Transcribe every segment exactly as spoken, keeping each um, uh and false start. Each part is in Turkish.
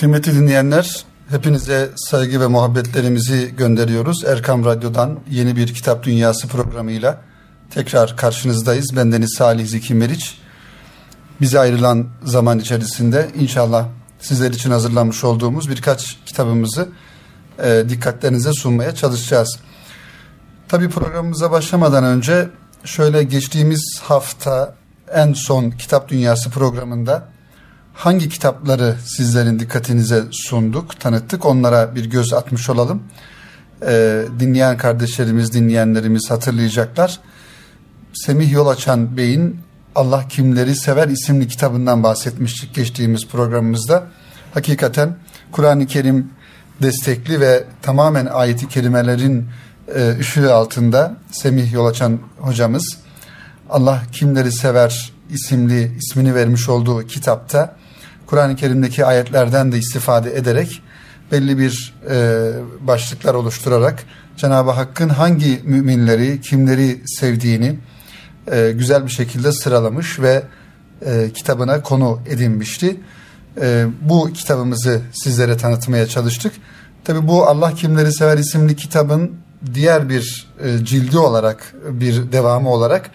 Kıymetli dinleyenler, hepinize saygı ve muhabbetlerimizi gönderiyoruz. Erkam Radyo'dan yeni bir Kitap Dünyası programıyla tekrar karşınızdayız. Bendeniz Salih Zikinveriç. Bize ayrılan zaman içerisinde inşallah sizler için hazırlanmış olduğumuz birkaç kitabımızı e, dikkatlerinize sunmaya çalışacağız. Tabii programımıza başlamadan önce şöyle geçtiğimiz hafta en son Kitap Dünyası programında hangi kitapları sizlerin dikkatinize sunduk, tanıttık, onlara bir göz atmış olalım. E, dinleyen kardeşlerimiz, dinleyenlerimiz hatırlayacaklar. Semih Yolaçan Bey'in Allah Kimleri Sever isimli kitabından bahsetmiştik geçtiğimiz programımızda. Hakikaten Kur'an-ı Kerim destekli ve tamamen ayet-i kerimelerin e, ışığı altında Semih Yolaçan hocamız Allah Kimleri Sever isimli ismini vermiş olduğu kitapta Kur'an-ı Kerim'deki ayetlerden de istifade ederek belli bir e, başlıklar oluşturarak Cenab-ı Hakk'ın hangi müminleri, kimleri sevdiğini e, güzel bir şekilde sıralamış ve e, kitabına konu edinmişti. E, bu kitabımızı sizlere tanıtmaya çalıştık. Tabii bu Allah Kimleri Sever isimli kitabın diğer bir e, cildi olarak, bir devamı olarak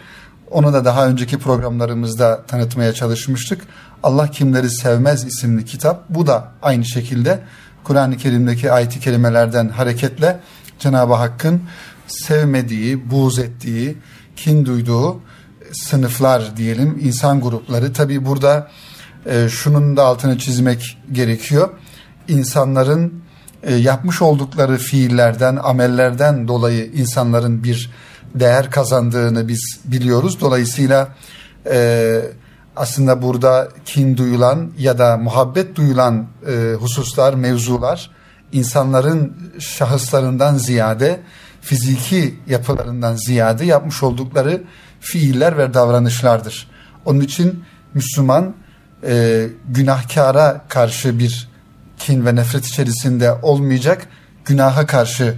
onu da daha önceki programlarımızda tanıtmaya çalışmıştık. Allah Kimleri Sevmez isimli kitap. Bu da aynı şekilde Kur'an-ı Kerim'deki ayet-i kerimelerden hareketle Cenab-ı Hakk'ın sevmediği, buğz ettiği, kin duyduğu sınıflar diyelim, insan grupları. Tabii burada e, şunun da altını çizmek gerekiyor. İnsanların e, yapmış oldukları fiillerden, amellerden dolayı insanların bir değer kazandığını biz biliyoruz. Dolayısıyla e, aslında burada kin duyulan ya da muhabbet duyulan e, hususlar, mevzular insanların şahıslarından ziyade, fiziki yapılarından ziyade yapmış oldukları fiiller ve davranışlardır. Onun için Müslüman e, günahkara karşı bir kin ve nefret içerisinde olmayacak, günaha karşı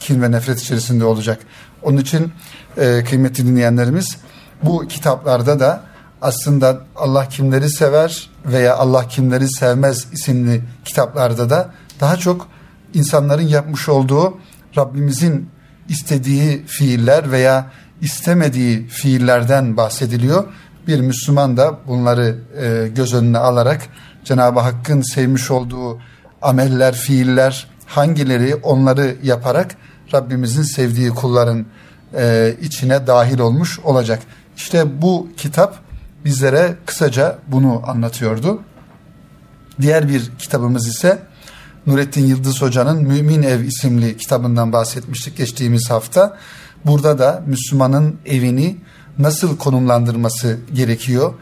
kin ve nefret içerisinde olacak. Onun için e, kıymetli dinleyenlerimiz, bu kitaplarda da aslında Allah Kimleri Sever veya Allah Kimleri Sevmez isimli kitaplarda da daha çok insanların yapmış olduğu Rabbimizin istediği fiiller veya istemediği fiillerden bahsediliyor. Bir Müslüman da bunları e, göz önüne alarak Cenab-ı Hakk'ın sevmiş olduğu ameller, fiiller hangileri, onları yaparak Rabbimizin sevdiği kulların e, içine dahil olmuş olacak. İşte bu kitap bizlere kısaca bunu anlatıyordu. Diğer bir kitabımız ise Nurettin Yıldız Hoca'nın Mümin Ev isimli kitabından bahsetmiştik geçtiğimiz hafta. Burada da Müslümanın evini nasıl konumlandırması gerekiyor?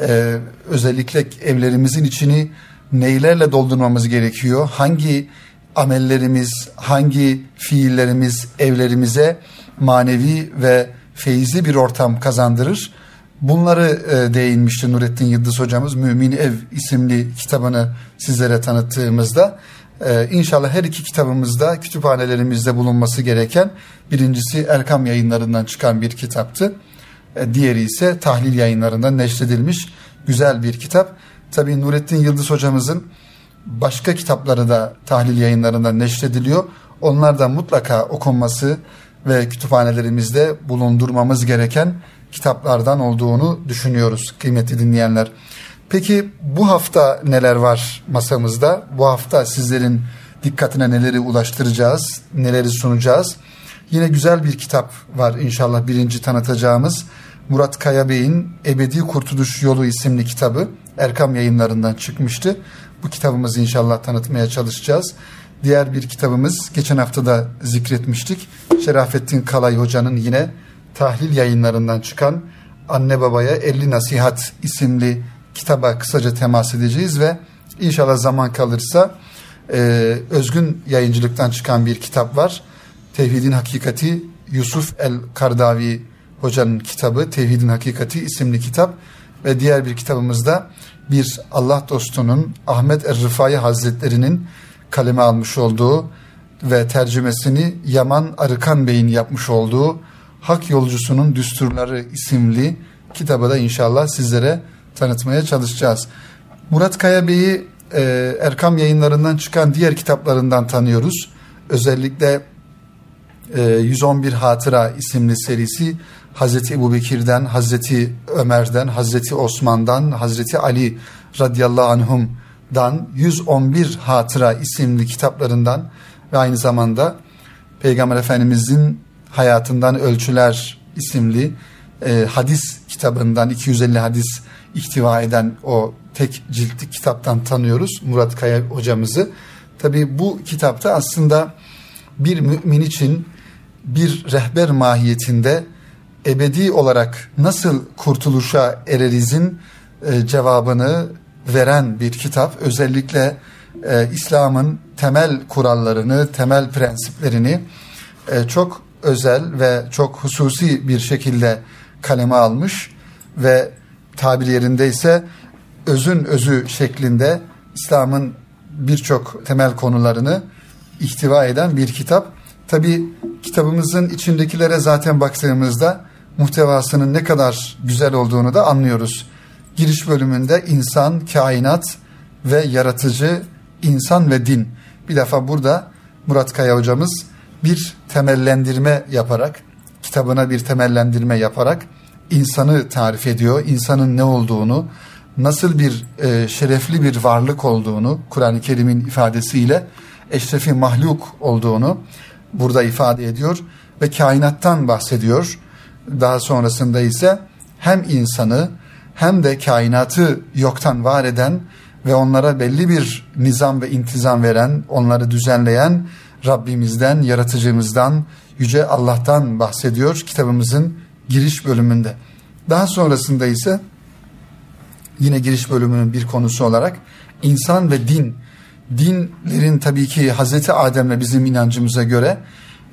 E, özellikle evlerimizin içini neylerle doldurmamız gerekiyor? Hangi amellerimiz, hangi fiillerimiz evlerimize manevi ve feyizli bir ortam kazandırır? Bunları e, değinmişti Nurettin Yıldız hocamız Mümin Ev isimli kitabını sizlere tanıttığımızda. E, inşallah her iki kitabımızda kütüphanelerimizde bulunması gereken, birincisi Erkam Yayınları'ndan çıkan bir kitaptı. E, diğeri ise Tahlil Yayınları'ndan neşredilmiş güzel bir kitap. Tabii Nurettin Yıldız hocamızın başka kitapları da Tahlil Yayınları'ndan neşrediliyor. Onlar da mutlaka okunması ve kütüphanelerimizde bulundurmamız gereken kitaplardan olduğunu düşünüyoruz kıymetli dinleyenler. Peki bu hafta neler var masamızda? Bu hafta sizlerin dikkatine neleri ulaştıracağız, neleri sunacağız? Yine güzel bir kitap var inşallah birinci tanıtacağımız. Murat Kaya Bey'in Ebedi Kurtuluş Yolu isimli kitabı Erkam Yayınları'ndan çıkmıştı. Bu kitabımızı inşallah tanıtmaya çalışacağız. Diğer bir kitabımız geçen hafta da zikretmiştik. Şerafettin Kalay Hoca'nın yine Tahlil Yayınları'ndan çıkan Anne-Babaya elli Nasihat isimli kitaba kısaca temas edeceğiz ve inşallah zaman kalırsa e, Özgün Yayıncılıktan çıkan bir kitap var. Tevhidin Hakikati, Yusuf El Kardavi Hoca'nın kitabı Tevhidin Hakikati isimli kitap ve diğer bir kitabımızda bir Allah dostunun Ahmet Er Rıfai Hazretleri'nin kaleme almış olduğu ve tercümesini Yaman Arıkan Bey'in yapmış olduğu Hak Yolcusu'nun Düsturları isimli kitabı da inşallah sizlere tanıtmaya çalışacağız. Murat Kaya Bey'i e, Erkam Yayınları'ndan çıkan diğer kitaplarından tanıyoruz. Özellikle e, yüz on bir Hatıra isimli serisi Hazreti Ebubekir'den, Hazreti Ömer'den, Hazreti Osman'dan, Hazreti Ali radıyallahu anhum'dan yüz on bir Hatıra isimli kitaplarından ve aynı zamanda Peygamber Efendimiz'in Hayatından Ölçüler isimli e, hadis kitabından iki yüz elli hadis ihtiva eden o tek ciltlik kitaptan tanıyoruz Murat Kaya hocamızı. Tabii bu kitapta aslında bir mümin için bir rehber mahiyetinde ebedi olarak nasıl kurtuluşa ereriz'in e, cevabını veren bir kitap. Özellikle e, İslam'ın temel kurallarını, temel prensiplerini e, çok özel ve çok hususi bir şekilde kaleme almış ve tabiri yerinde ise özün özü şeklinde İslam'ın birçok temel konularını ihtiva eden bir kitap. Tabii kitabımızın içindekilere zaten baktığımızda muhtevasının ne kadar güzel olduğunu da anlıyoruz. Giriş bölümünde insan, kainat ve yaratıcı, insan ve din. Bir defa burada Murat Kaya hocamız bir temellendirme yaparak, kitabına bir temellendirme yaparak insanı tarif ediyor. İnsanın ne olduğunu, nasıl bir e, şerefli bir varlık olduğunu, Kur'an-ı Kerim'in ifadesiyle eşrefi mahluk olduğunu burada ifade ediyor ve kainattan bahsediyor. Daha sonrasında ise hem insanı hem de kainatı yoktan var eden ve onlara belli bir nizam ve intizam veren, onları düzenleyen Rabbimizden, yaratıcımızdan, Yüce Allah'tan bahsediyor kitabımızın giriş bölümünde. Daha sonrasında ise yine giriş bölümünün bir konusu olarak insan ve din. Dinlerin tabii ki Hazreti Adem'le bizim inancımıza göre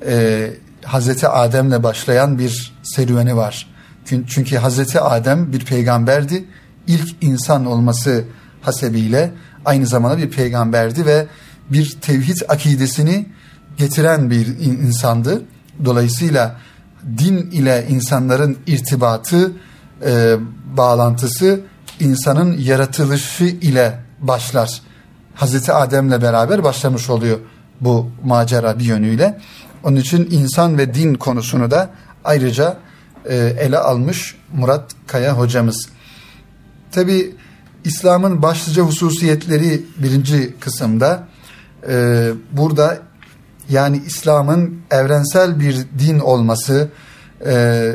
e, Hazreti Adem'le başlayan bir serüveni var. Çünkü Hazreti Adem bir peygamberdi. İlk insan olması hasebiyle aynı zamanda bir peygamberdi ve bir tevhid akidesini getiren bir insandı. Dolayısıyla din ile insanların irtibatı, e, bağlantısı insanın yaratılışı ile başlar. Hazreti Adem'le beraber başlamış oluyor bu macera bir yönüyle. Onun için insan ve din konusunu da ayrıca e, ele almış Murat Kaya hocamız. Tabii İslam'ın başlıca hususiyetleri birinci kısımda. E, burada yani İslam'ın evrensel bir din olması e,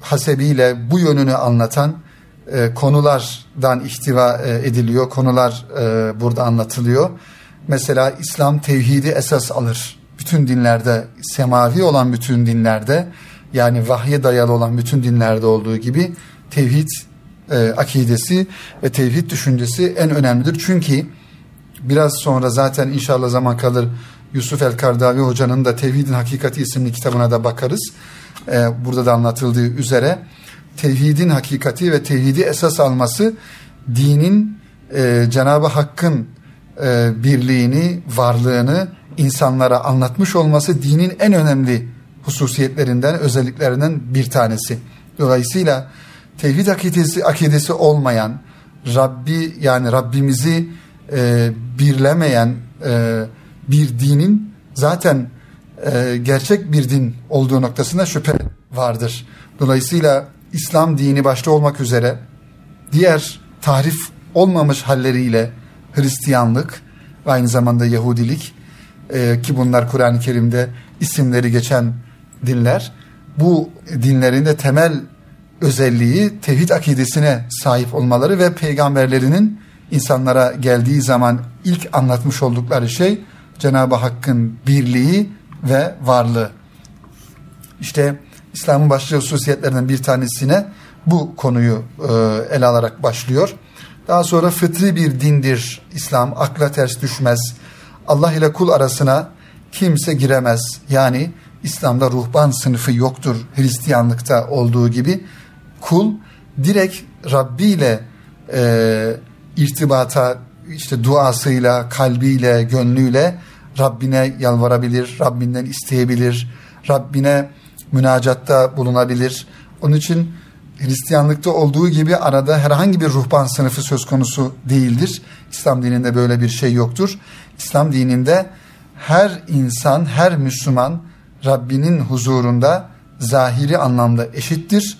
hasebiyle bu yönünü anlatan e, konulardan ihtiva e, ediliyor. Konular e, burada anlatılıyor. Mesela İslam tevhidi esas alır. Bütün dinlerde, semavi olan bütün dinlerde, yani vahye dayalı olan bütün dinlerde olduğu gibi tevhid e, akidesi ve tevhid düşüncesi en önemlidir. Çünkü biraz sonra zaten inşallah zaman kalır Yusuf El Kardavi hocanın da Tevhidin Hakikati isimli kitabına da bakarız. Ee, burada da anlatıldığı üzere tevhidin hakikati ve tevhidi esas alması dinin e, Cenab-ı Hakk'ın e, birliğini, varlığını insanlara anlatmış olması dinin en önemli hususiyetlerinden, özelliklerinden bir tanesi. Dolayısıyla tevhid akidesi, akidesi olmayan, Rabbi yani Rabbimizi e, birlemeyen e, bir dinin zaten e, gerçek bir din olduğu noktasında şüphe vardır. Dolayısıyla İslam dini başta olmak üzere diğer tahrif olmamış halleriyle Hristiyanlık ve aynı zamanda Yahudilik e, ki bunlar Kur'an-ı Kerim'de isimleri geçen dinler, bu dinlerin de temel özelliği tevhid akidesine sahip olmaları ve peygamberlerinin insanlara geldiği zaman ilk anlatmış oldukları şey Cenab-ı Hakk'ın birliği ve varlığı. İşte İslam'ın başlıca hususiyetlerinden bir tanesine bu konuyu e, ele alarak başlıyor. Daha sonra fıtri bir dindir İslam, akla ters düşmez. Allah ile kul arasına kimse giremez. Yani İslam'da ruhban sınıfı yoktur, Hristiyanlıkta olduğu gibi. Kul direkt Rabbi ile e, irtibata, işte duasıyla, kalbiyle, gönlüyle Rabbine yalvarabilir, Rabbinden isteyebilir, Rabbine münacatta bulunabilir. Onun için Hristiyanlıkta olduğu gibi arada herhangi bir ruhban sınıfı söz konusu değildir. İslam dininde böyle bir şey yoktur. İslam dininde her insan, her Müslüman Rabbinin huzurunda zahiri anlamda eşittir.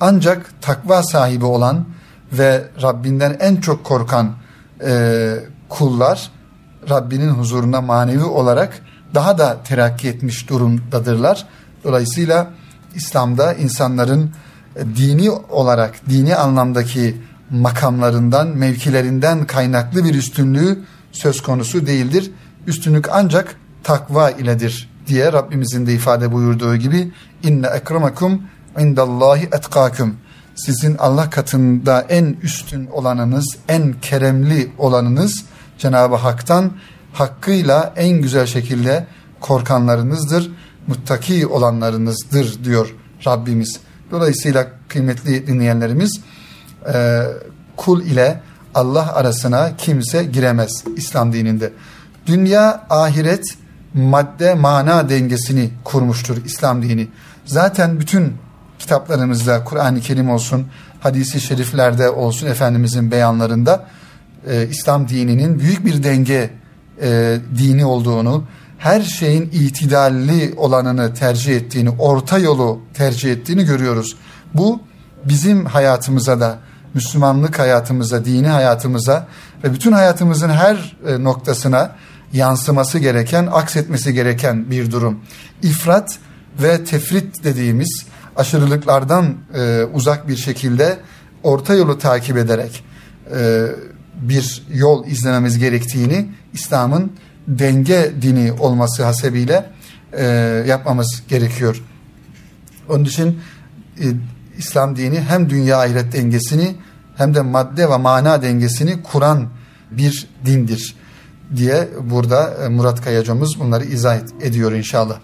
Ancak takva sahibi olan ve Rabbinden en çok korkan e, kullar Rabbinin huzuruna manevi olarak daha da terakki etmiş durumdadırlar. Dolayısıyla İslam'da insanların dini olarak, dini anlamdaki makamlarından, mevkilerinden kaynaklı bir üstünlüğü söz konusu değildir. Üstünlük ancak takva iledir diye Rabbimizin de ifade buyurduğu gibi inne ekremekum indallahi etkâkum. Sizin Allah katında en üstün olanınız, en keremli olanınız Cenab-ı Hak'tan hakkıyla en güzel şekilde korkanlarınızdır, muttaki olanlarınızdır diyor Rabbimiz. Dolayısıyla kıymetli dinleyenlerimiz, kul ile Allah arasına kimse giremez İslam dininde. Dünya, ahiret, madde, mana dengesini kurmuştur İslam dini. Zaten bütün kitaplarımızda, Kur'an-ı Kerim olsun, hadis-i şeriflerde olsun, Efendimizin beyanlarında e, İslam dininin büyük bir denge e, dini olduğunu, her şeyin itidalli olanını tercih ettiğini, orta yolu tercih ettiğini görüyoruz. Bu bizim hayatımıza da, Müslümanlık hayatımıza, dini hayatımıza ve bütün hayatımızın her noktasına yansıması gereken, aksetmesi gereken bir durum. İfrat ve tefrit dediğimiz aşırılıklardan e, uzak bir şekilde orta yolu takip ederek e, bir yol izlememiz gerektiğini İslam'ın denge dini olması hasebiyle e, yapmamız gerekiyor. Onun için e, İslam dini hem dünya ahiret dengesini hem de madde ve mana dengesini kuran bir dindir diye burada e, Murat Kaya hocamız bunları izah et, ediyor inşallah.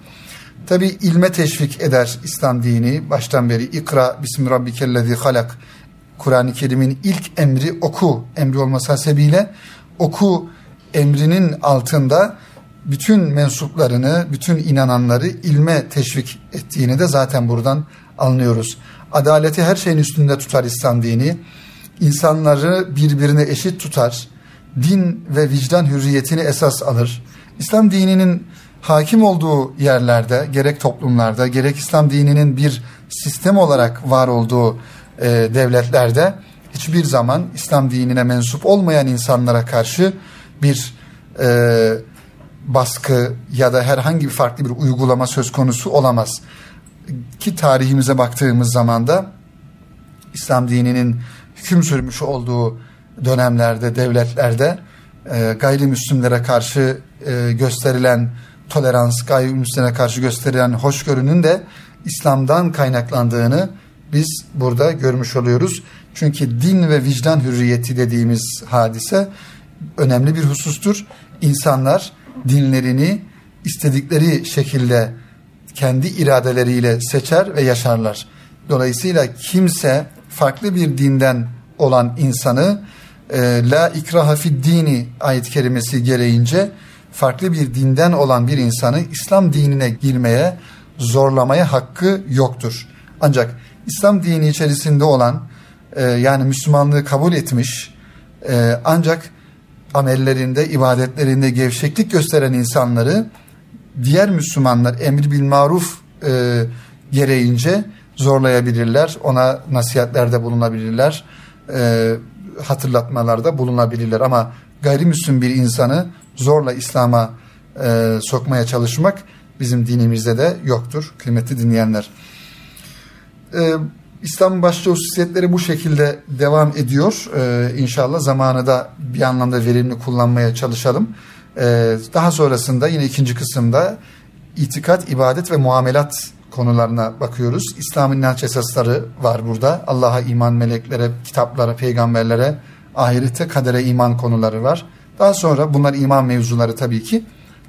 Tabi ilme teşvik eder İslam dini baştan beri. İkra bismi rabbikellezi halak. Kur'an-ı Kerim'in ilk emri oku emri olması hasebiyle oku emrinin altında bütün mensuplarını, bütün inananları ilme teşvik ettiğini de zaten buradan anlıyoruz. Adaleti her şeyin üstünde tutar İslam dini. İnsanları birbirine eşit tutar. Din ve vicdan hürriyetini esas alır. İslam dininin hakim olduğu yerlerde, gerek toplumlarda, gerek İslam dininin bir sistem olarak var olduğu e, devletlerde hiçbir zaman İslam dinine mensup olmayan insanlara karşı bir e, baskı ya da herhangi bir farklı bir uygulama söz konusu olamaz. Ki tarihimize baktığımız zaman da İslam dininin hüküm sürmüş olduğu dönemlerde, devletlerde e, gayrimüslimlere karşı e, gösterilen tolerans, gayrimüslimlere karşı gösterilen hoşgörünün de İslam'dan kaynaklandığını biz burada görmüş oluyoruz. Çünkü din ve vicdan hürriyeti dediğimiz hadise önemli bir husustur. İnsanlar dinlerini istedikleri şekilde kendi iradeleriyle seçer ve yaşarlar. Dolayısıyla kimse farklı bir dinden olan insanı e, la ikraha fid dini ayet-i kerimesi gereğince farklı bir dinden olan bir insanı İslam dinine girmeye, zorlamaya hakkı yoktur. Ancak İslam dini içerisinde olan e, yani Müslümanlığı kabul etmiş e, ancak amellerinde, ibadetlerinde gevşeklik gösteren insanları diğer Müslümanlar emir bil maruf e, gereğince zorlayabilirler. Ona nasihatlerde bulunabilirler, e, hatırlatmalarda bulunabilirler. Ama gayrimüslim bir insanı zorla İslam'a e, sokmaya çalışmak bizim dinimizde de yoktur kıymetli dinleyenler. E, İslam'ın başlıca hususiyetleri bu şekilde devam ediyor. E, inşallah zamanı da bir anlamda verimli kullanmaya çalışalım. E, daha sonrasında yine ikinci kısımda itikat, ibadet ve muamelat konularına bakıyoruz. İslam'ın inanç esasları var burada. Allah'a iman, meleklere, kitaplara, peygamberlere, ahirete, kadere iman konuları var. Daha sonra bunlar iman mevzuları tabii ki.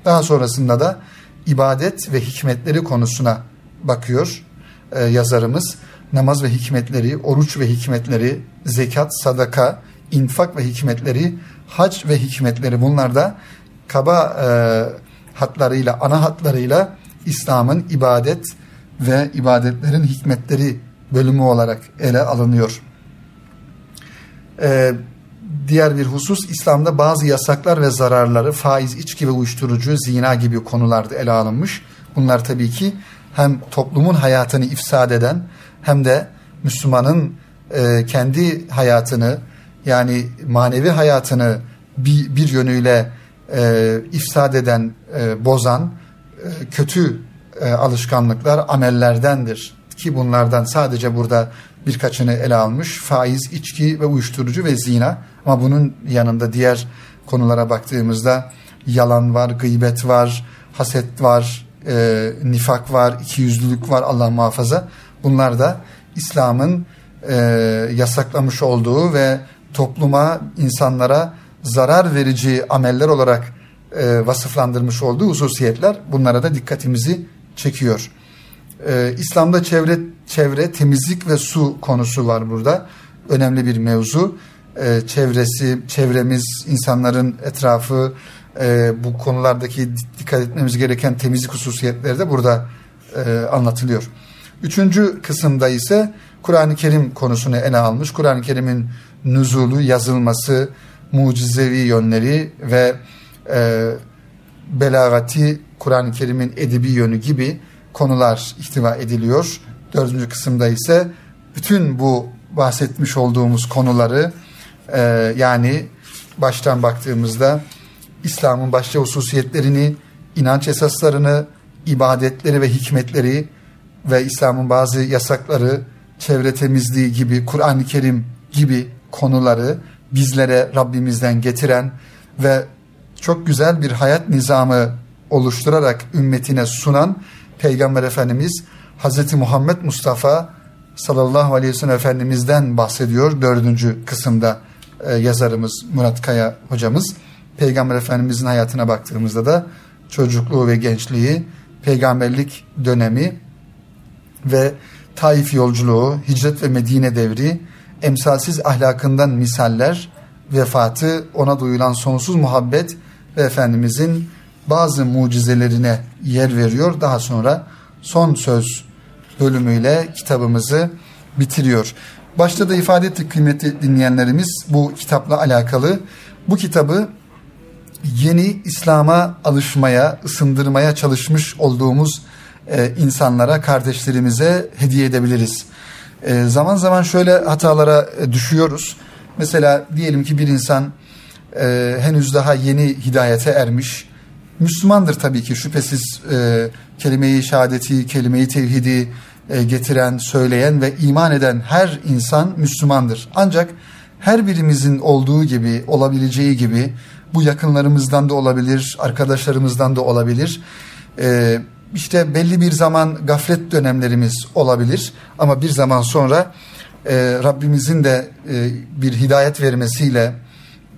Daha sonrasında da ibadet ve hikmetleri konusuna bakıyor e, yazarımız. Namaz ve hikmetleri, oruç ve hikmetleri, zekat, sadaka, infak ve hikmetleri, hac ve hikmetleri. Bunlar da kaba e, hatlarıyla, ana hatlarıyla İslam'ın ibadet ve ibadetlerin hikmetleri bölümü olarak ele alınıyor. Ee, diğer bir husus, İslam'da bazı yasaklar ve zararları faiz, içki ve uyuşturucu, zina gibi konularda ele alınmış. Bunlar tabii ki hem toplumun hayatını ifsad eden hem de Müslümanın e, kendi hayatını, yani manevi hayatını bir, bir yönüyle e, ifsad eden, e, bozan e, kötü e, alışkanlıklar, amellerdendir. Ki bunlardan sadece burada birkaçını ele almış: faiz, içki ve uyuşturucu ve zina. Ama bunun yanında diğer konulara baktığımızda yalan var, gıybet var, haset var, e, nifak var, ikiyüzlülük var, Allah muhafaza. Bunlar da İslam'ın e, yasaklamış olduğu ve topluma, insanlara zarar verici ameller olarak e, vasıflandırmış olduğu hususiyetler. Bunlara da dikkatimizi çekiyor. Ee, İslam'da çevre, çevre, temizlik ve su konusu var burada. Önemli bir mevzu. Ee, çevresi, çevremiz, insanların etrafı, e, bu konulardaki dikkat etmemiz gereken temizlik hususiyetleri de burada e, anlatılıyor. Üçüncü kısımda ise Kur'an-ı Kerim konusunu ele almış. Kur'an-ı Kerim'in nüzulu, yazılması, mucizevi yönleri ve e, belagati, Kur'an-ı Kerim'in edebi yönü gibi konular ihtiva ediliyor. Dördüncü kısımda ise bütün bu bahsetmiş olduğumuz konuları, e, yani baştan baktığımızda İslam'ın başta hususiyetlerini, inanç esaslarını, ibadetleri ve hikmetleri ve İslam'ın bazı yasakları, çevre temizliği gibi, Kur'an-ı Kerim gibi konuları bizlere Rabbimizden getiren ve çok güzel bir hayat nizamı oluşturarak ümmetine sunan Peygamber Efendimiz Hazreti Muhammed Mustafa sallallahu aleyhi ve sellem Efendimiz'den bahsediyor. Dördüncü kısımda e, yazarımız Murat Kaya hocamız. Peygamber Efendimiz'in hayatına baktığımızda da çocukluğu ve gençliği, peygamberlik dönemi ve Taif yolculuğu, hicret ve Medine devri, emsalsiz ahlakından misaller, vefatı, ona duyulan sonsuz muhabbet ve Efendimiz'in bazı mucizelerine yer veriyor. Daha sonra son söz bölümüyle kitabımızı bitiriyor. Başta da ifade ettik kıymetli dinleyenlerimiz, bu kitapla alakalı. Bu kitabı yeni İslam'a alışmaya, ısındırmaya çalışmış olduğumuz e, insanlara, kardeşlerimize hediye edebiliriz. E, zaman zaman şöyle hatalara e, düşüyoruz. Mesela diyelim ki bir insan e, henüz daha yeni hidayete ermiş, Müslümandır tabii ki, şüphesiz e, kelime-i şehadeti, kelime-i tevhidi e, getiren, söyleyen ve iman eden her insan Müslümandır. Ancak her birimizin olduğu gibi, olabileceği gibi, bu yakınlarımızdan da olabilir, arkadaşlarımızdan da olabilir. E, işte belli bir zaman gaflet dönemlerimiz olabilir ama bir zaman sonra e, Rabbimizin de e, bir hidayet vermesiyle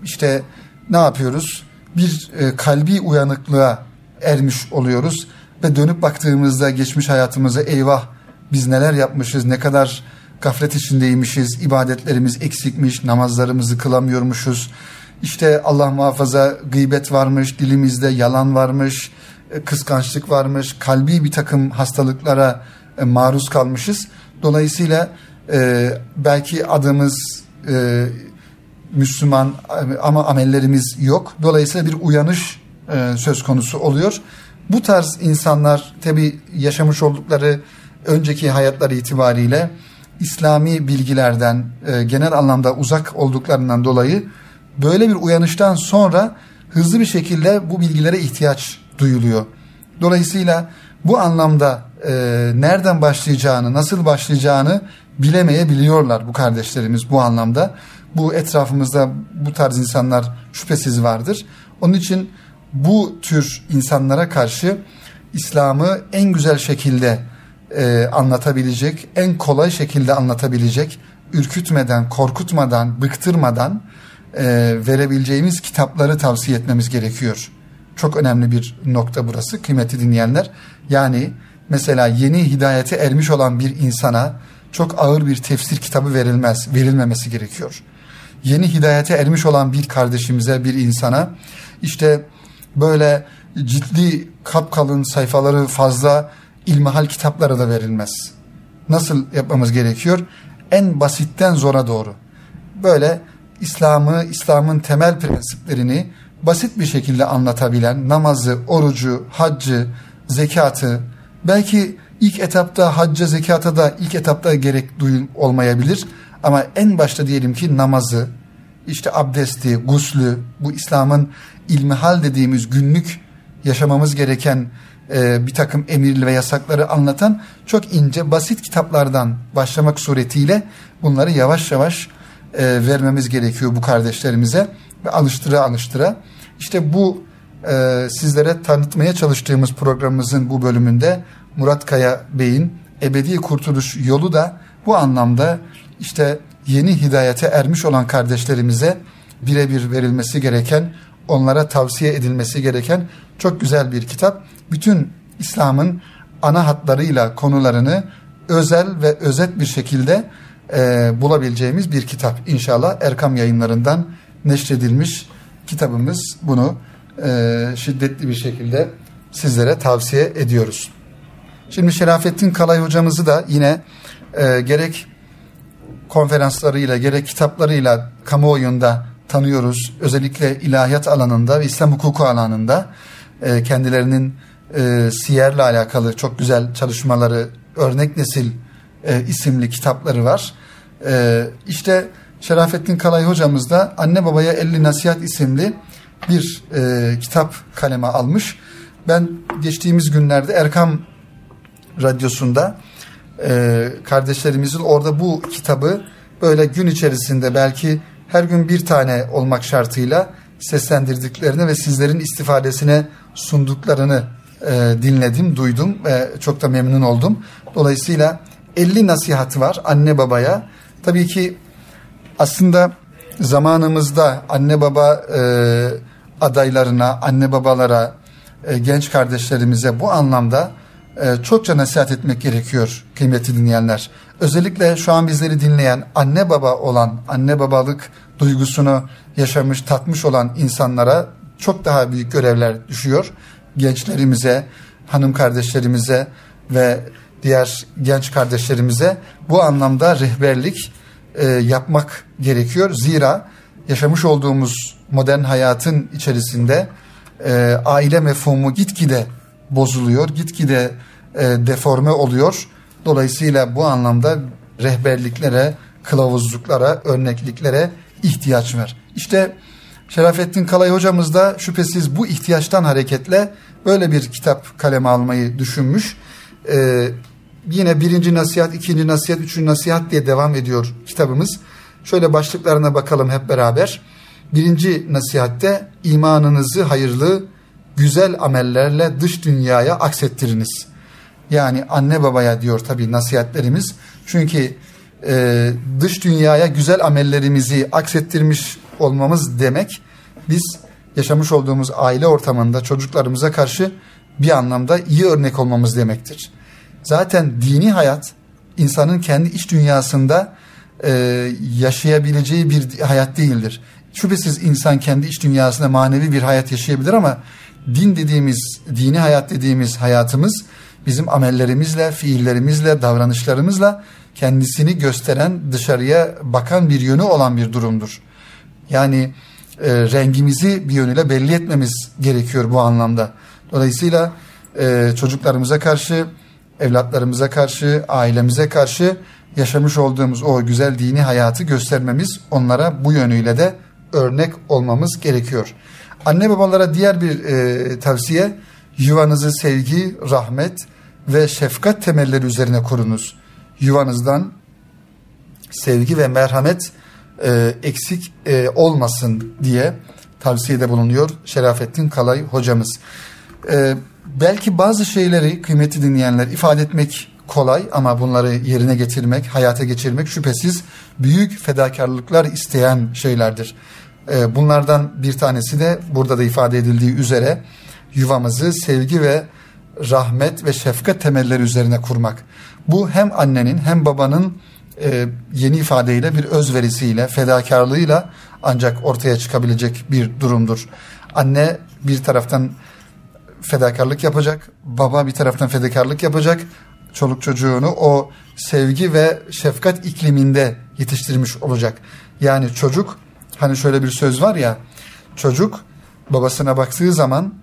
işte ne yapıyoruz? Bir e, kalbi uyanıklığa ermiş oluyoruz ve dönüp baktığımızda geçmiş hayatımıza, eyvah biz neler yapmışız, ne kadar gaflet içindeymişiz, ibadetlerimiz eksikmiş, namazlarımızı kılamıyormuşuz, işte Allah muhafaza gıybet varmış, dilimizde yalan varmış, e, kıskançlık varmış, kalbi bir takım hastalıklara e, maruz kalmışız. Dolayısıyla e, belki adımız e, Müslüman ama amellerimiz yok. Dolayısıyla bir uyanış e, söz konusu oluyor. Bu tarz insanlar tabii yaşamış oldukları önceki hayatları itibariyle İslami bilgilerden e, genel anlamda uzak olduklarından dolayı böyle bir uyanıştan sonra hızlı bir şekilde bu bilgilere ihtiyaç duyuluyor. Dolayısıyla bu anlamda e, nereden başlayacağını, nasıl başlayacağını bilemeyebiliyorlar bu kardeşlerimiz bu anlamda. Bu etrafımızda bu tarz insanlar şüphesiz vardır. Onun için bu tür insanlara karşı İslam'ı en güzel şekilde e, anlatabilecek, en kolay şekilde anlatabilecek, ürkütmeden, korkutmadan, bıktırmadan e, verebileceğimiz kitapları tavsiye etmemiz gerekiyor. Çok önemli bir nokta burası kıymetli dinleyenler. Yani mesela yeni hidayete ermiş olan bir insana çok ağır bir tefsir kitabı verilmez, verilmemesi gerekiyor. Yeni hidayete ermiş olan bir kardeşimize, bir insana işte böyle ciddi, kapkalın, sayfaları fazla ilmihal kitapları da verilmez. nasıl yapmamız gerekiyor? En basitten zora doğru. Böyle İslam'ı, İslam'ın temel prensiplerini basit bir şekilde anlatabilen, namazı, orucu, haccı, zekatı, belki ilk etapta hacca, zekata da ilk etapta gerek duyul olmayabilir ama en başta diyelim ki namazı, işte abdesti, guslü, bu İslam'ın ilmihal dediğimiz günlük yaşamamız gereken e, bir takım emirli ve yasakları anlatan çok ince, basit kitaplardan başlamak suretiyle bunları yavaş yavaş e, vermemiz gerekiyor bu kardeşlerimize ve alıştıra alıştıra. İşte bu e, sizlere tanıtmaya çalıştığımız programımızın bu bölümünde Murat Kaya Bey'in Ebedi Kurtuluş Yolu da bu anlamda işte yeni hidayete ermiş olan kardeşlerimize birebir verilmesi gereken, onlara tavsiye edilmesi gereken çok güzel bir kitap. Bütün İslam'ın ana hatlarıyla konularını özel ve özet bir şekilde e, bulabileceğimiz bir kitap. İnşallah Erkam Yayınları'ndan neşredilmiş kitabımız, bunu e, şiddetli bir şekilde sizlere tavsiye ediyoruz. Şimdi Şerafettin Kalay hocamızı da yine e, gerek konferanslarıyla gerek kitaplarıyla kamuoyunda tanıyoruz. Özellikle ilahiyat alanında ve İslam hukuku alanında e, kendilerinin e, siyerle alakalı çok güzel çalışmaları, Örnek Nesil e, isimli kitapları var. E, işte Şerafettin Kalay hocamız da Anne-Babaya elli Nasihat isimli bir e, kitap kaleme almış. Ben geçtiğimiz günlerde Erkam Radyosu'nda e, kardeşlerimizin orada bu kitabı böyle gün içerisinde belki her gün bir tane olmak şartıyla seslendirdiklerini ve sizlerin istifadesine sunduklarını e, dinledim, duydum ve çok da memnun oldum. Dolayısıyla elli nasihat var anne babaya. Tabii ki aslında zamanımızda anne baba e, adaylarına, anne babalara, e, genç kardeşlerimize bu anlamda çokça nasihat etmek gerekiyor kıymetli dinleyenler. Özellikle şu an bizleri dinleyen anne baba olan, anne babalık duygusunu yaşamış, tatmış olan insanlara çok daha büyük görevler düşüyor. Gençlerimize, hanım kardeşlerimize ve diğer genç kardeşlerimize bu anlamda rehberlik e, yapmak gerekiyor. Zira yaşamış olduğumuz modern hayatın içerisinde e, aile mefhumu gitgide bozuluyor, gitgide e, deforme oluyor. Dolayısıyla bu anlamda rehberliklere, kılavuzluklara, örnekliklere ihtiyaç var. İşte Şerafettin Kalay hocamız da şüphesiz bu ihtiyaçtan hareketle böyle bir kitap kaleme almayı düşünmüş. E, yine birinci nasihat, ikinci nasihat, üçüncü nasihat diye devam ediyor kitabımız. Şöyle başlıklarına bakalım hep beraber. Birinci nasihatte imanınızı hayırlı, güzel amellerle dış dünyaya aksettiriniz. Yani anne babaya diyor tabii nasihatlerimiz. Çünkü e, dış dünyaya güzel amellerimizi aksettirmiş olmamız demek, biz yaşamış olduğumuz aile ortamında çocuklarımıza karşı bir anlamda iyi örnek olmamız demektir. Zaten dini hayat insanın kendi iç dünyasında e, yaşayabileceği bir hayat değildir. Şüphesiz insan kendi iç dünyasında manevi bir hayat yaşayabilir ama din dediğimiz, dini hayat dediğimiz hayatımız bizim amellerimizle, fiillerimizle, davranışlarımızla kendisini gösteren, dışarıya bakan bir yönü olan bir durumdur. Yani e, rengimizi bir yönüyle belli etmemiz gerekiyor bu anlamda. Dolayısıyla e, çocuklarımıza karşı, evlatlarımıza karşı, ailemize karşı yaşamış olduğumuz o güzel dini hayatı göstermemiz, onlara bu yönüyle de örnek olmamız gerekiyor. Anne babalara diğer bir e, tavsiye, yuvanızı sevgi, rahmet ve şefkat temelleri üzerine kurunuz. Yuvanızdan sevgi ve merhamet e, eksik e, olmasın diye tavsiyede bulunuyor Şerafettin Kalay hocamız. E, belki bazı şeyleri kıymetli dinleyenler ifade etmek kolay ama bunları yerine getirmek, hayata geçirmek şüphesiz büyük fedakarlıklar isteyen şeylerdir. Bunlardan bir tanesi de burada da ifade edildiği üzere yuvamızı sevgi ve rahmet ve şefkat temelleri üzerine kurmak. Bu hem annenin hem babanın yeni ifadeyle bir özverisiyle, fedakarlığıyla ancak ortaya çıkabilecek bir durumdur. Anne bir taraftan fedakarlık yapacak, baba bir taraftan fedakarlık yapacak. çoluk çocuğunu o sevgi ve şefkat ikliminde yetiştirmiş olacak. Yani çocuk, hani şöyle bir söz var ya, çocuk babasına baktığı zaman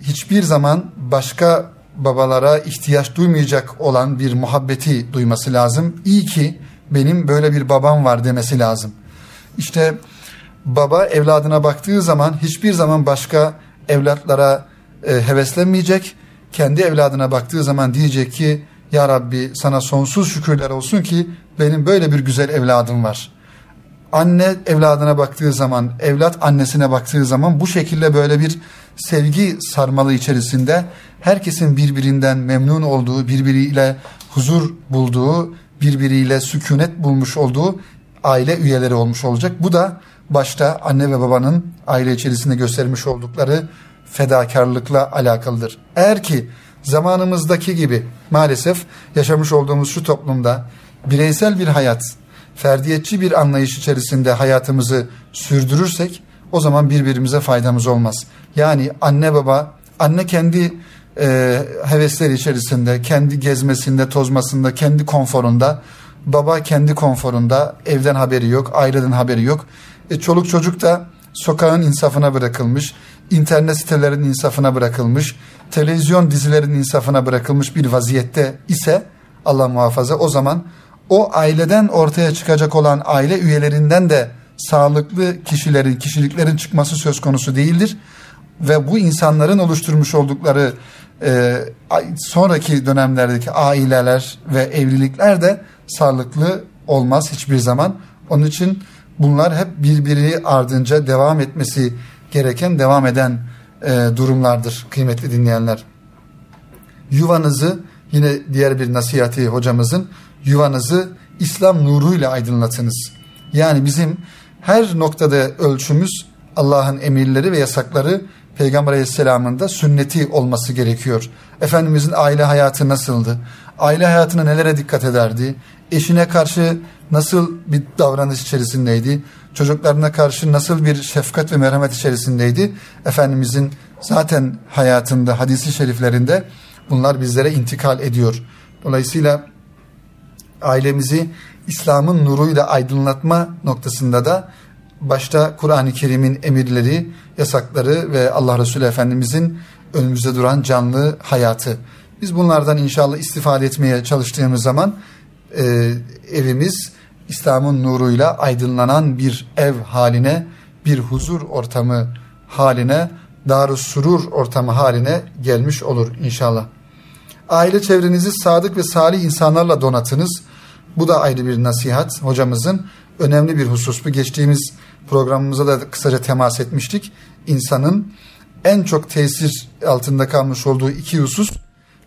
hiçbir zaman başka babalara ihtiyaç duymayacak olan bir muhabbeti duyması lazım. İyi ki benim böyle bir babam var demesi lazım. İşte baba evladına baktığı zaman hiçbir zaman başka evlatlara e, heveslenmeyecek. Kendi evladına baktığı zaman diyecek ki, ya Rabbi sana sonsuz şükürler olsun ki benim böyle bir güzel evladım var. Anne evladına baktığı zaman, evlat annesine baktığı zaman bu şekilde böyle bir sevgi sarmalı içerisinde herkesin birbirinden memnun olduğu, birbiriyle huzur bulduğu, birbiriyle sükunet bulmuş olduğu aile üyeleri olmuş olacak. Bu da başta anne ve babanın aile içerisinde göstermiş oldukları fedakarlıkla alakalıdır. Eğer ki zamanımızdaki gibi maalesef yaşamış olduğumuz şu toplumda bireysel bir hayat, ferdiyetçi bir anlayış içerisinde hayatımızı sürdürürsek o zaman birbirimize faydamız olmaz. Yani anne baba, anne kendi e, hevesleri içerisinde, kendi gezmesinde, tozmasında, kendi konforunda, baba kendi konforunda, evden haberi yok, aileden haberi yok. E, çoluk çocuk da sokağın insafına bırakılmış, internet sitelerinin insafına bırakılmış, televizyon dizilerinin insafına bırakılmış bir vaziyette ise Allah muhafaza, o zaman o aileden ortaya çıkacak olan aile üyelerinden de sağlıklı kişilerin, kişiliklerin çıkması söz konusu değildir. Ve bu insanların oluşturmuş oldukları e, sonraki dönemlerdeki aileler ve evlilikler de sağlıklı olmaz hiçbir zaman. Onun için bunlar hep birbiri ardınca devam etmesi gereken, devam eden e, durumlardır kıymetli dinleyenler. Yuvanızı, yine diğer bir nasihati hocamızın, yuvanızı İslam nuruyla aydınlatınız. Yani bizim her noktada ölçümüz Allah'ın emirleri ve yasakları, Peygamber Aleyhisselam'ın da sünneti olması gerekiyor. Efendimizin aile hayatı nasıldı? Aile hayatına nelere dikkat ederdi? Eşine karşı nasıl bir davranış içerisindeydi? Çocuklarına karşı nasıl bir şefkat ve merhamet içerisindeydi? Efendimizin zaten hayatında, hadisi şeriflerinde bunlar bizlere intikal ediyor. Dolayısıyla ailemizi İslam'ın nuruyla aydınlatma noktasında da başta Kur'an-ı Kerim'in emirleri, yasakları ve Allah Resulü Efendimizin önümüzde duran canlı hayatı. Biz bunlardan inşallah istifade etmeye çalıştığımız zaman e, evimiz İslam'ın nuruyla aydınlanan bir ev haline, bir huzur ortamı haline, dar-ı surur ortamı haline gelmiş olur inşallah. Aile çevrenizi sadık ve salih insanlarla donatınız. Bu da ayrı bir nasihat hocamızın. Önemli bir husus bu. Geçtiğimiz programımıza da kısaca temas etmiştik. İnsanın en çok tesir altında kalmış olduğu iki husus,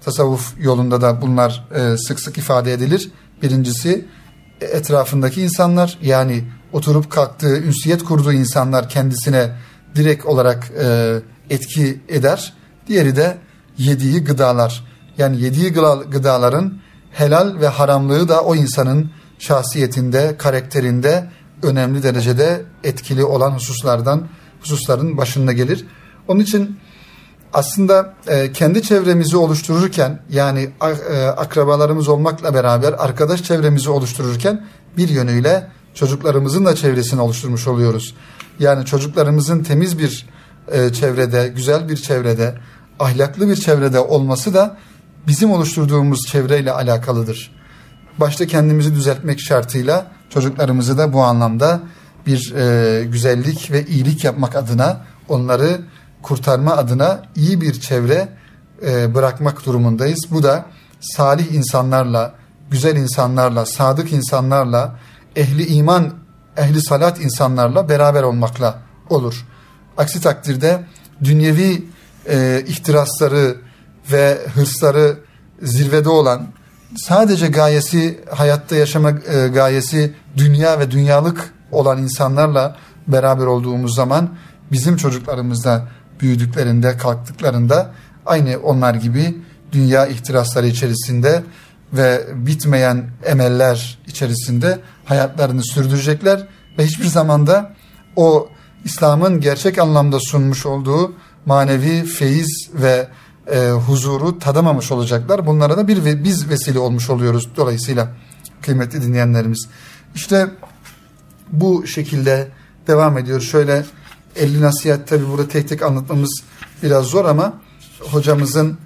tasavvuf yolunda da bunlar sık sık ifade edilir. Birincisi etrafındaki insanlar, yani oturup kalktığı, ünsiyet kurduğu insanlar kendisine direkt olarak etki eder. Diğeri de yediği gıdalar. Yani yediği gıdaların helal ve haramlığı da o insanın şahsiyetinde, karakterinde önemli derecede etkili olan hususlardan, hususların başında gelir. Onun için aslında e, kendi çevremizi oluştururken, yani e, akrabalarımız olmakla beraber arkadaş çevremizi oluştururken bir yönüyle çocuklarımızın da çevresini oluşturmuş oluyoruz. Yani çocuklarımızın temiz bir e, çevrede, güzel bir çevrede, ahlaklı bir çevrede olması da bizim oluşturduğumuz çevreyle alakalıdır. Başta kendimizi düzeltmek şartıyla çocuklarımızı da bu anlamda bir e, güzellik ve iyilik yapmak adına, onları kurtarma adına iyi bir çevre e, bırakmak durumundayız. Bu da salih insanlarla, güzel insanlarla, sadık insanlarla, ehli iman, ehli salat insanlarla beraber olmakla olur. Aksi takdirde dünyevi e, ihtirasları ve hırsları zirvede olan, sadece gayesi, hayatta yaşama e, gayesi dünya ve dünyalık olan insanlarla beraber olduğumuz zaman bizim çocuklarımızda büyüdüklerinde, kalktıklarında aynı onlar gibi dünya ihtirasları içerisinde ve bitmeyen emeller içerisinde hayatlarını sürdürecekler ve hiçbir zamanda o İslam'ın gerçek anlamda sunmuş olduğu manevi feyiz ve e, huzuru tadamamış olacaklar. Bunlara da bir ve biz vesile olmuş oluyoruz dolayısıyla kıymetli dinleyenlerimiz. İşte bu şekilde devam ediyor. Şöyle elli nasihat, tabi burada tek tek anlatmamız biraz zor ama hocamızın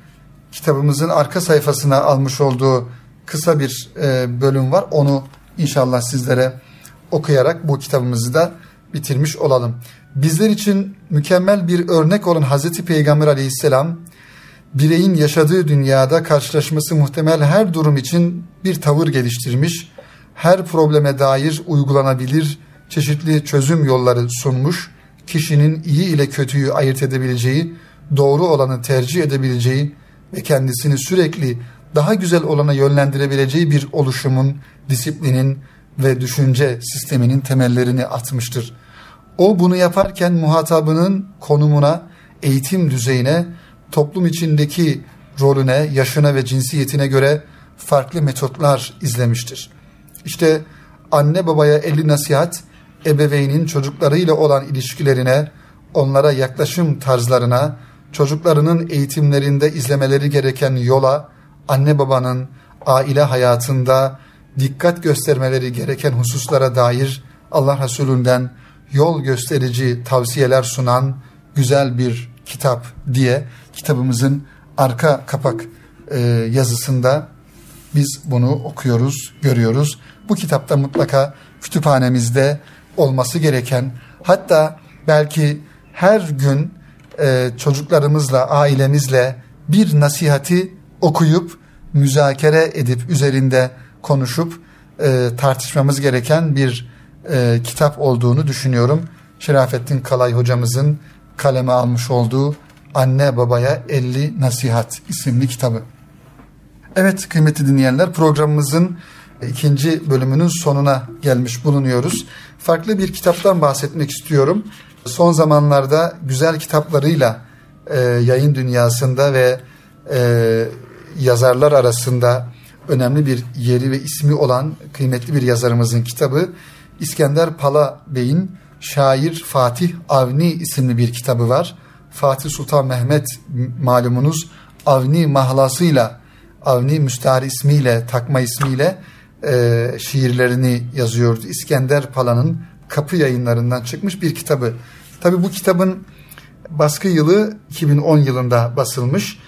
kitabımızın arka sayfasına almış olduğu kısa bir e, bölüm var. Onu inşallah sizlere okuyarak bu kitabımızı da bitirmiş olalım. Bizler için mükemmel bir örnek olan Hazreti Peygamber Aleyhisselam, bireyin yaşadığı dünyada karşılaşması muhtemel her durum için bir tavır geliştirmiş, her probleme dair uygulanabilir çeşitli çözüm yolları sunmuş, kişinin iyi ile kötüyü ayırt edebileceği, doğru olanı tercih edebileceği ve kendisini sürekli daha güzel olana yönlendirebileceği bir oluşumun, disiplinin ve düşünce sisteminin temellerini atmıştır. O bunu yaparken muhatabının konumuna, eğitim düzeyine, toplum içindeki rolüne, yaşına ve cinsiyetine göre farklı metotlar izlemiştir. İşte anne-babaya elli nasihat, ebeveynin çocuklarıyla olan ilişkilerine, onlara yaklaşım tarzlarına, çocuklarının eğitimlerinde izlemeleri gereken yola, anne-babanın aile hayatında dikkat göstermeleri gereken hususlara dair Allah Resulü'nden yol gösterici tavsiyeler sunan güzel bir kitap diye kitabımızın arka kapak e, yazısında biz bunu okuyoruz, görüyoruz. Bu kitapta mutlaka kütüphanemizde olması gereken, hatta belki her gün e, çocuklarımızla, ailemizle bir nasihati okuyup, müzakere edip, üzerinde konuşup e, tartışmamız gereken bir e, kitap olduğunu düşünüyorum. Şerafettin Kalay hocamızın kaleme almış olduğu Anne-Babaya elli Nasihat isimli kitabı. Evet kıymetli dinleyenler, programımızın ikinci bölümünün sonuna gelmiş bulunuyoruz. Farklı bir kitaptan bahsetmek istiyorum. Son zamanlarda güzel kitaplarıyla e, yayın dünyasında ve e, yazarlar arasında önemli bir yeri ve ismi olan kıymetli bir yazarımızın kitabı İskender Pala Bey'in Şair Fatih Avni isimli bir kitabı var. Fatih Sultan Mehmet malumunuz Avni mahlasıyla, Avni müstahar ismiyle, takma ismiyle e, şiirlerini yazıyordu. İskender Pala'nın Kapı Yayınlarından çıkmış bir kitabı. Tabii bu kitabın baskı yılı iki bin on yılında basılmış.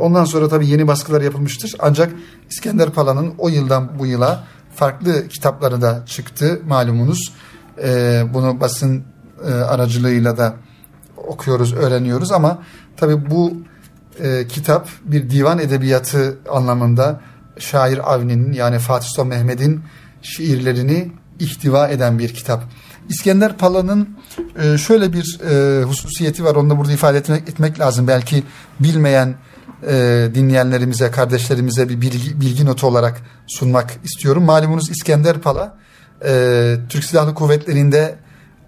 Ondan sonra tabii yeni baskılar yapılmıştır. Ancak İskender Pala'nın o yıldan bu yıla farklı kitapları da çıktı malumunuz. Bunu basın aracılığıyla da okuyoruz, öğreniyoruz ama tabii bu kitap bir divan edebiyatı anlamında Şair Avni'nin, yani Fatih Sultan Mehmet'in şiirlerini ihtiva eden bir kitap. İskender Pala'nın şöyle bir hususiyeti var, onu da burada ifade etmek, etmek lazım. Belki bilmeyen E, dinleyenlerimize, kardeşlerimize bir bilgi, bilgi notu olarak sunmak istiyorum. Malumunuz İskender Pala e, Türk Silahlı Kuvvetleri'nde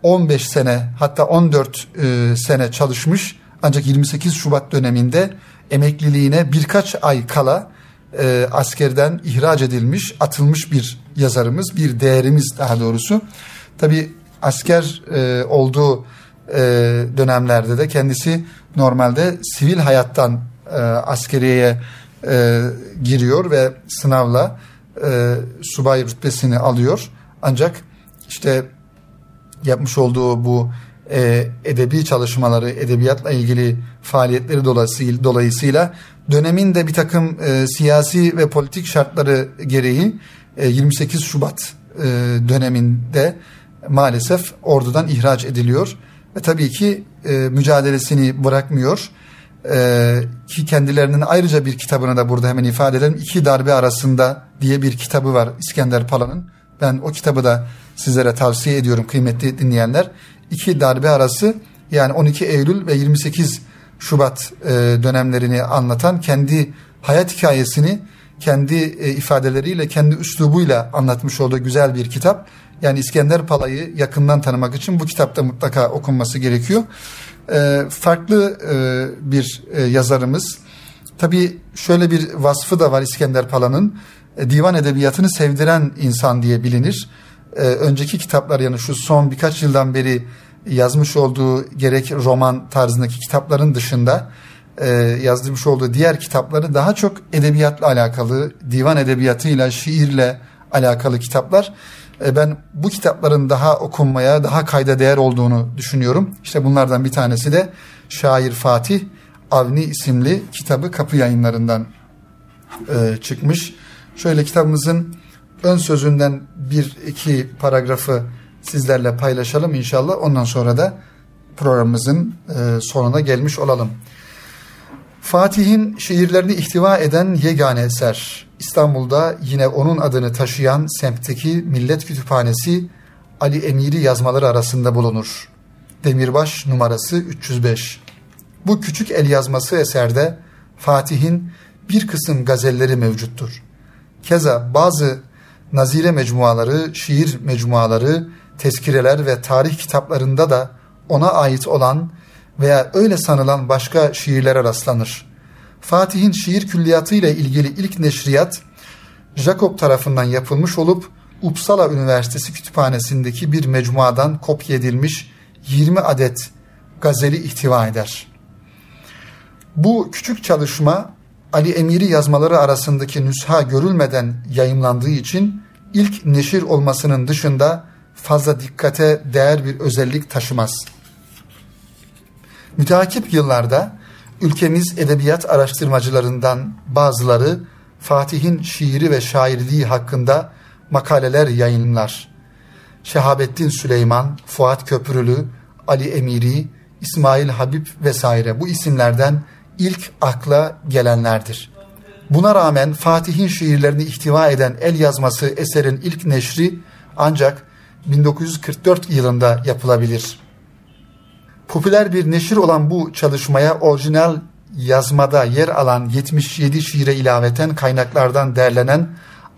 on beş sene, hatta on dört e, sene çalışmış. Ancak yirmi sekiz Şubat döneminde emekliliğine birkaç ay kala e, askerden ihraç edilmiş, atılmış bir yazarımız, bir değerimiz daha doğrusu. Tabii asker e, olduğu e, dönemlerde de kendisi normalde sivil hayattan E, askeriyeye e, giriyor ve sınavla e, subay rütbesini alıyor. Ancak işte yapmış olduğu bu e, edebi çalışmaları, edebiyatla ilgili faaliyetleri dolayısıyla, dolayısıyla dönemin de bir takım e, siyasi ve politik şartları gereği e, yirmi sekiz Şubat e, döneminde maalesef ordudan ihraç ediliyor ve tabii ki e, mücadelesini bırakmıyor. Ee, ki kendilerinin ayrıca bir kitabını da burada hemen ifade edelim. İki darbe arasında diye bir kitabı var İskender Pala'nın. Ben o kitabı da sizlere tavsiye ediyorum kıymetli dinleyenler. İki darbe arası, yani on iki Eylül ve yirmi sekiz Şubat e, dönemlerini anlatan, kendi hayat hikayesini kendi e, ifadeleriyle, kendi üslubuyla anlatmış olduğu güzel bir kitap. Yani İskender Pala'yı yakından tanımak için bu kitapta mutlaka okunması gerekiyor. E, farklı e, bir e, yazarımız. Tabii şöyle bir vasfı da var İskender Pala'nın. E, divan edebiyatını sevdiren insan diye bilinir. E, önceki kitaplar, yani şu son birkaç yıldan beri yazmış olduğu gerek roman tarzındaki kitapların dışında e, yazdırmış olduğu diğer kitapları daha çok edebiyatla alakalı, divan edebiyatıyla, şiirle alakalı kitaplar. E, ben bu kitapların daha okunmaya, daha kayda değer olduğunu düşünüyorum. İşte bunlardan bir tanesi de Şair Fatih Avni isimli kitabı Kapı Yayınları'ndan e, çıkmış. Şöyle kitabımızın ön sözünden bir iki paragrafı sizlerle paylaşalım inşallah. Ondan sonra da programımızın sonuna gelmiş olalım. Fatih'in şiirlerini ihtiva eden yegane eser, İstanbul'da yine onun adını taşıyan semtteki Millet Kütüphanesi Ali Emiri yazmaları arasında bulunur. Demirbaş numarası üç yüz beş. Bu küçük el yazması eserde Fatih'in bir kısım gazelleri mevcuttur. Keza bazı nazire mecmuaları, şiir mecmuaları, tezkireler ve tarih kitaplarında da ona ait olan veya öyle sanılan başka şiirlere rastlanır. Fatih'in şiir külliyatı ile ilgili ilk neşriyat Jacob tarafından yapılmış olup Uppsala Üniversitesi kütüphanesindeki bir mecmuadan kopya edilmiş yirmi adet gazeli ihtiva eder. Bu küçük çalışma Ali Emiri yazmaları arasındaki nüsha görülmeden yayımlandığı için ilk neşir olmasının dışında fazla dikkate değer bir özellik taşımaz. Müteakip yıllarda ülkemiz edebiyat araştırmacılarından bazıları Fatih'in şiiri ve şairliği hakkında makaleler yayınlar. Şehabettin Süleyman, Fuat Köprülü, Ali Emiri, İsmail Habib vesaire bu isimlerden ilk akla gelenlerdir. Buna rağmen Fatih'in şiirlerini ihtiva eden el yazması eserin ilk neşri ancak bin dokuz yüz kırk dört yılında yapılabilir. Popüler bir neşir olan bu çalışmaya orijinal yazmada yer alan yetmiş yedi şiire ilaveten kaynaklardan derlenen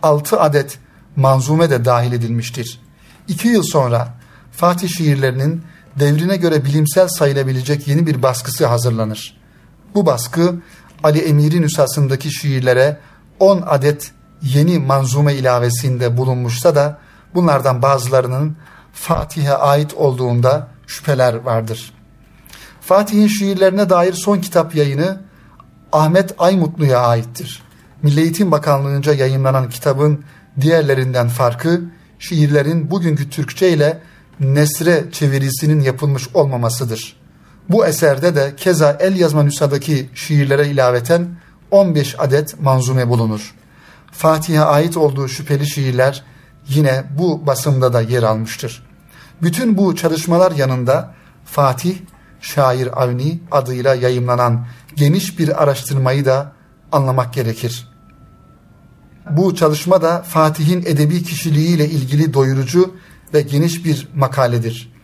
altı adet manzume de dahil edilmiştir. iki yıl sonra Fatih şiirlerinin devrine göre bilimsel sayılabilecek yeni bir baskısı hazırlanır. Bu baskı Ali Emiri nüshasındaki şiirlere on adet yeni manzume ilavesinde bulunmuşsa da bunlardan bazılarının Fatih'e ait olduğunda şüpheler vardır. Fatih'in şiirlerine dair son kitap yayını Ahmet Aymutlu'ya aittir. Milli Eğitim Bakanlığı'nca yayımlanan kitabın diğerlerinden farkı şiirlerin bugünkü Türkçe ile nesre çevirisinin yapılmış olmamasıdır. Bu eserde de keza el yazma nüshadaki şiirlere ilaveten on beş adet manzume bulunur. Fatih'e ait olduğu şüpheli şiirler yine bu basımda da yer almıştır. Bütün bu çalışmalar yanında Fatih, Şair Avni adıyla yayımlanan geniş bir araştırmayı da anlamak gerekir. Bu çalışma da Fatih'in edebi kişiliğiyle ilgili doyurucu ve geniş bir makaledir.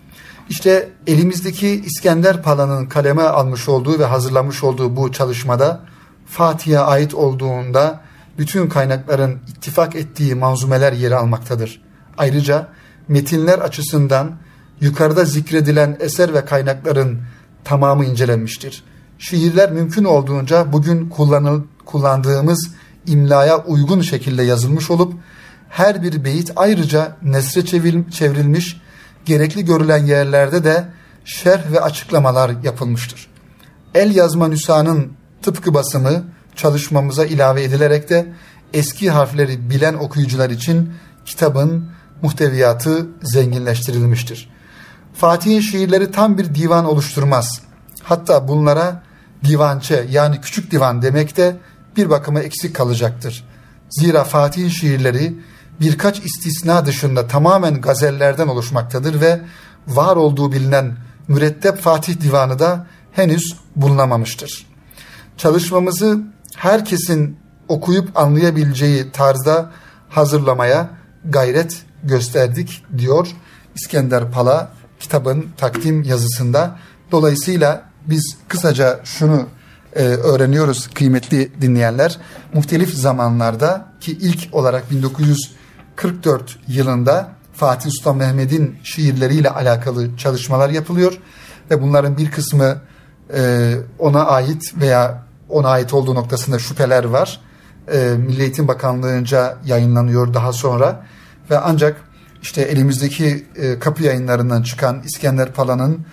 İşte elimizdeki İskender Pala'nın kaleme almış olduğu ve hazırlamış olduğu bu çalışmada Fatih'e ait olduğunda bütün kaynakların ittifak ettiği manzumeler yer almaktadır. Ayrıca metinler açısından yukarıda zikredilen eser ve kaynakların tamamı incelenmiştir. Şiirler mümkün olduğunca bugün kullanıl, kullandığımız imlaya uygun şekilde yazılmış olup her bir beyit ayrıca nesre çevir, çevrilmiş, gerekli görülen yerlerde de şerh ve açıklamalar yapılmıştır. El yazma nüshanın tıpkı basımı çalışmamıza ilave edilerek de eski harfleri bilen okuyucular için kitabın muhteviyatı zenginleştirilmiştir. Fatih'in şiirleri tam bir divan oluşturmaz. Hatta bunlara divançe yani küçük divan demek de bir bakıma eksik kalacaktır. Zira Fatih'in şiirleri birkaç istisna dışında tamamen gazellerden oluşmaktadır ve var olduğu bilinen mürettep Fatih Divanı da henüz bulunamamıştır. Çalışmamızı herkesin okuyup anlayabileceği tarzda hazırlamaya gayret gösterdik diyor İskender Pala kitabın takdim yazısında. Dolayısıyla biz kısaca şunu öğreniyoruz kıymetli dinleyenler. Muhtelif zamanlarda ki ilk olarak bin dokuz yüz kırk dört yılında Fatih Sultan Mehmet'in şiirleriyle alakalı çalışmalar yapılıyor ve bunların bir kısmı ona ait veya ona ait olduğu noktasında şüpheler var. Milli Eğitim Bakanlığı'nca yayınlanıyor daha sonra ve ancak işte elimizdeki Kapı Yayınları'ndan çıkan İskender Pala'nın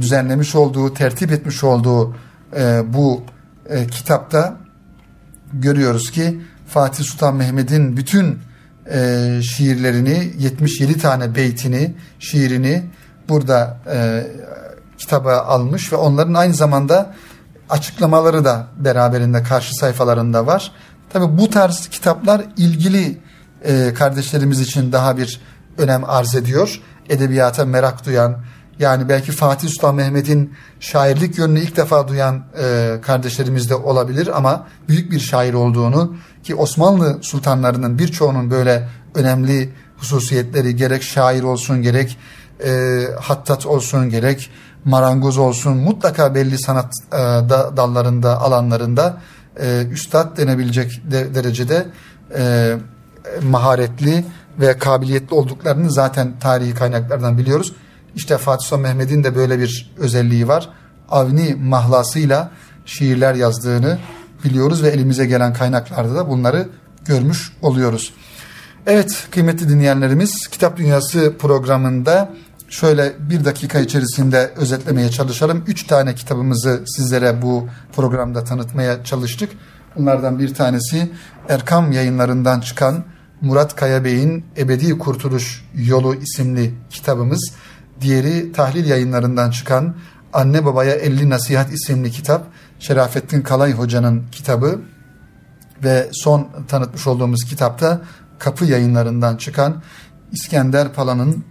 düzenlemiş olduğu, tertip etmiş olduğu e, bu e, kitapta görüyoruz ki Fatih Sultan Mehmet'in bütün e, şiirlerini, yetmiş yedi tane beytini, şiirini burada e, kitaba almış ve onların aynı zamanda açıklamaları da beraberinde karşı sayfalarında var. Tabii bu tarz kitaplar ilgili e, kardeşlerimiz için daha bir önem arz ediyor. Edebiyata merak duyan, yani belki Fatih Sultan Mehmet'in şairlik yönünü ilk defa duyan e, kardeşlerimiz de olabilir ama büyük bir şair olduğunu, ki Osmanlı sultanlarının birçoğunun böyle önemli hususiyetleri, gerek şair olsun, gerek e, hattat olsun, gerek marangoz olsun, mutlaka belli sanat e, da, dallarında, alanlarında e, üstad denebilecek de, derecede e, maharetli ve kabiliyetli olduklarını zaten tarihi kaynaklardan biliyoruz. İşte Fatih Sultan Mehmet'in de böyle bir özelliği var. Avni mahlasıyla şiirler yazdığını biliyoruz ve elimize gelen kaynaklarda da bunları görmüş oluyoruz. Evet kıymetli dinleyenlerimiz, Kitap Dünyası programında şöyle bir dakika içerisinde özetlemeye çalışalım. Üç tane kitabımızı sizlere bu programda tanıtmaya çalıştık. Bunlardan bir tanesi Erkam yayınlarından çıkan Murat Kaya Bey'in Ebedi Kurtuluş Yolu isimli kitabımız. Diğeri Tahlil yayınlarından çıkan Anne-Babaya elli Nasihat isimli kitap, Şerafettin Kalay Hoca'nın kitabı. Ve son tanıtmış olduğumuz kitapta Kapı yayınlarından çıkan İskender Pala'nın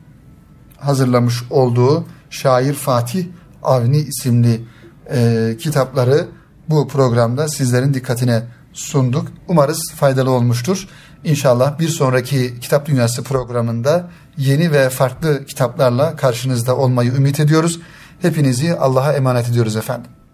hazırlamış olduğu Şair Fatih Avni isimli e, kitapları bu programda sizlerin dikkatine sunduk. Umarız faydalı olmuştur. İnşallah bir sonraki Kitap Dünyası programında yeni ve farklı kitaplarla karşınızda olmayı ümit ediyoruz. Hepinizi Allah'a emanet ediyoruz efendim.